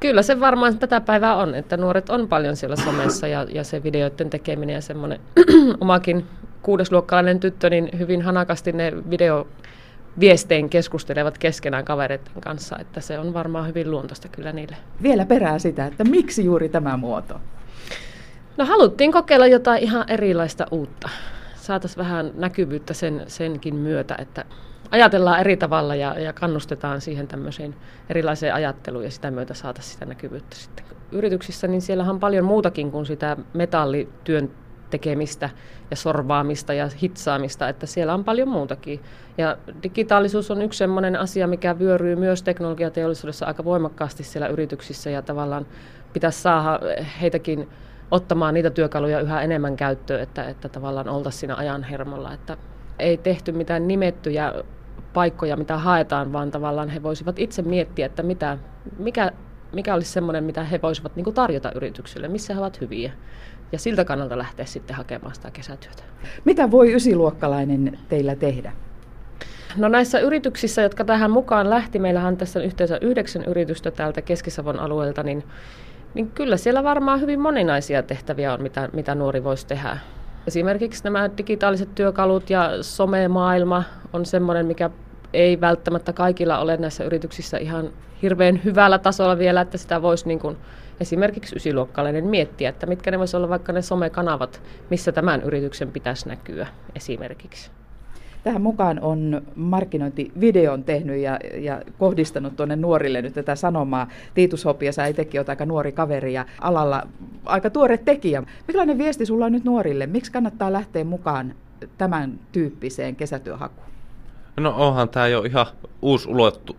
Kyllä se varmaan tätä päivää on, että nuoret on paljon siellä somessa ja se videoiden tekeminen ja semmoinen omakin kuudesluokkalainen tyttö, niin hyvin hanakasti ne videoviestein keskustelevat keskenään kavereiden kanssa, että se on varmaan hyvin luontoista kyllä niille. Vielä perään sitä, että miksi juuri tämä muoto? No haluttiin kokeilla jotain ihan erilaista uutta. Saataisiin vähän näkyvyyttä senkin myötä, että ajatellaan eri tavalla ja kannustetaan siihen tämmöiseen erilaiseen ajatteluun ja sitä myötä saataisiin sitä näkyvyyttä sitten. Yrityksissä niin siellähän on paljon muutakin kuin sitä metallityön tekemistä ja sorvaamista ja hitsaamista, että siellä on paljon muutakin. Ja digitaalisuus on yksi sellainen asia, mikä vyöryy myös teknologiateollisuudessa aika voimakkaasti siellä yrityksissä ja tavallaan pitäisi saada heitäkin ottamaan niitä työkaluja yhä enemmän käyttöön, että tavallaan oltaisiin siinä ajan hermolla, että ei tehty mitään nimettyjä paikkoja, mitä haetaan, vaan tavallaan he voisivat itse miettiä, että mikä olisi semmoinen, mitä he voisivat niin kuin tarjota yrityksille, missä he ovat hyviä. Ja siltä kannalta lähteä sitten hakemaan sitä kesätyötä. Mitä voi ysiluokkalainen teillä tehdä? No näissä yrityksissä, jotka tähän mukaan lähti, meillähän on tässä yhteensä 9 yritystä täältä Keski-Savon alueelta, niin kyllä siellä varmaan hyvin moninaisia tehtäviä on, mitä nuori voisi tehdä. Esimerkiksi nämä digitaaliset työkalut ja somemaailma on semmoinen, mikä ei välttämättä kaikilla ole näissä yrityksissä ihan hirveän hyvällä tasolla vielä, että sitä voisi niin kuin esimerkiksi ysiluokkalainen miettiä, että mitkä ne voisi olla vaikka ne somekanavat, missä tämän yrityksen pitäisi näkyä esimerkiksi. Tähän mukaan on markkinointivideon tehnyt ja kohdistanut tuonne nuorille nyt tätä sanomaa. Tiitus Hopia, sä itsekin oot aika nuori kaveri ja alalla aika tuore tekijä. Millainen viesti sulla on nyt nuorille? Miksi kannattaa lähteä mukaan tämän tyyppiseen kesätyöhakuun? No onhan tämä jo ihan uusi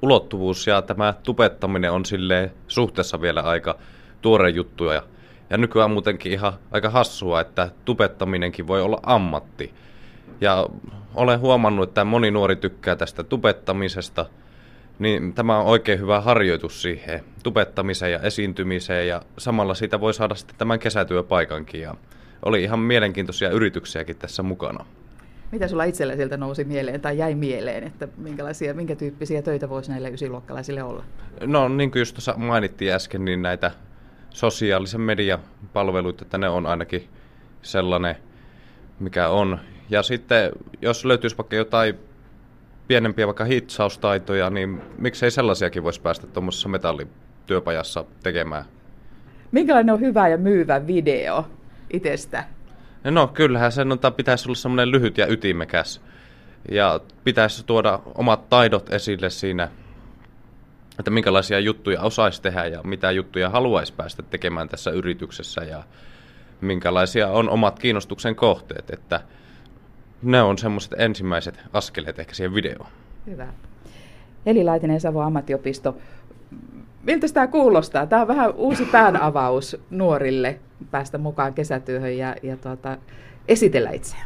ulottuvuus ja tämä tubettaminen on silleen suhteessa vielä aika tuore juttu. Ja nykyään muutenkin ihan aika hassua, että tubettaminenkin voi olla ammatti. Ja olen huomannut, että moni nuori tykkää tästä tubettamisesta, niin tämä on oikein hyvä harjoitus siihen tubettamiseen ja esiintymiseen ja samalla siitä voi saada sitten tämän kesätyöpaikankin ja oli ihan mielenkiintoisia yrityksiäkin tässä mukana. Mitä sulla itsellä sieltä nousi mieleen tai jäi mieleen, että minkä tyyppisiä töitä voisi näille ysiluokkalaisille olla? No niin kuin just tuossa mainittiin äsken, niin näitä sosiaalisen median palveluita, että ne on ainakin sellainen, mikä on. Ja sitten, jos löytyisi vaikka jotain pienempiä vaikka hitsaustaitoja, niin miksei sellaisiakin voisi päästä tuommoisessa metallityöpajassa tekemään? Minkälainen on hyvä ja myyvä video itsestä? No kyllähän sen pitäisi olla semmoinen lyhyt ja ytimekäs. Ja pitäisi tuoda omat taidot esille siinä, että minkälaisia juttuja osaisi tehdä ja mitä juttuja haluaisi päästä tekemään tässä yrityksessä ja minkälaisia on omat kiinnostuksen kohteet, että ne on semmoiset ensimmäiset askeleet ehkä siihen videoon. Hyvä. Heli Laitinen, Savon ammattiopisto. Miltä tämä kuulostaa? Tämä on vähän uusi päänavaus nuorille päästä mukaan kesätyöhön ja esitellä itseään.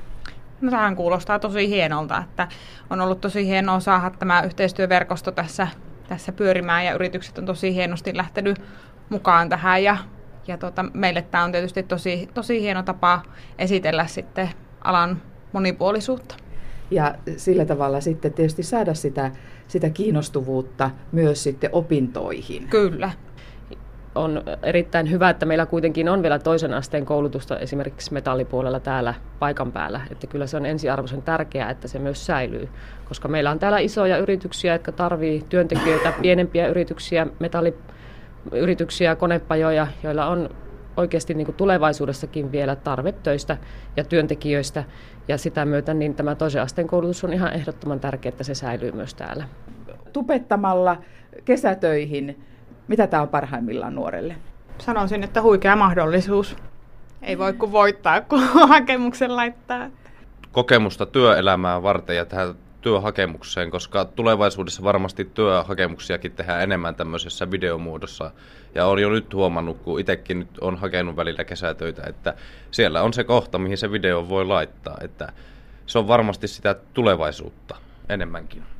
No, tähän kuulostaa tosi hienolta, että on ollut tosi hienoa saada tämä yhteistyöverkosto tässä pyörimään ja yritykset on tosi hienosti lähtenyt mukaan tähän. Ja meille tämä on tietysti tosi, tosi hieno tapa esitellä sitten alan monipuolisuutta. Ja sillä tavalla sitten tietysti saada sitä kiinnostuvuutta myös sitten opintoihin. Kyllä. On erittäin hyvä, että meillä kuitenkin on vielä toisen asteen koulutusta esimerkiksi metallipuolella täällä paikan päällä. Että kyllä se on ensiarvoisen tärkeää, että se myös säilyy, koska meillä on täällä isoja yrityksiä, jotka tarvitsee työntekijöitä, pienempiä yrityksiä, metalliyrityksiä, konepajoja, joilla on oikeasti niin kuin tulevaisuudessakin vielä tarve töistä ja työntekijöistä ja sitä myötä niin tämä toisen asteen koulutus on ihan ehdottoman tärkeää, että se säilyy myös täällä. Tubettamalla kesätöihin, mitä tämä on parhaimmillaan nuorelle? Sanoisin, että huikea mahdollisuus. Ei voi kuin voittaa, kun hakemuksen laittaa. Kokemusta työelämää varten ja tähän työhakemukseen, koska tulevaisuudessa varmasti työhakemuksiakin tehdään enemmän tämmöisessä videomuodossa. Ja olen jo nyt huomannut, kun itsekin nyt olen hakenut välillä kesätöitä, että siellä on se kohta, mihin se video voi laittaa. Että se on varmasti sitä tulevaisuutta enemmänkin.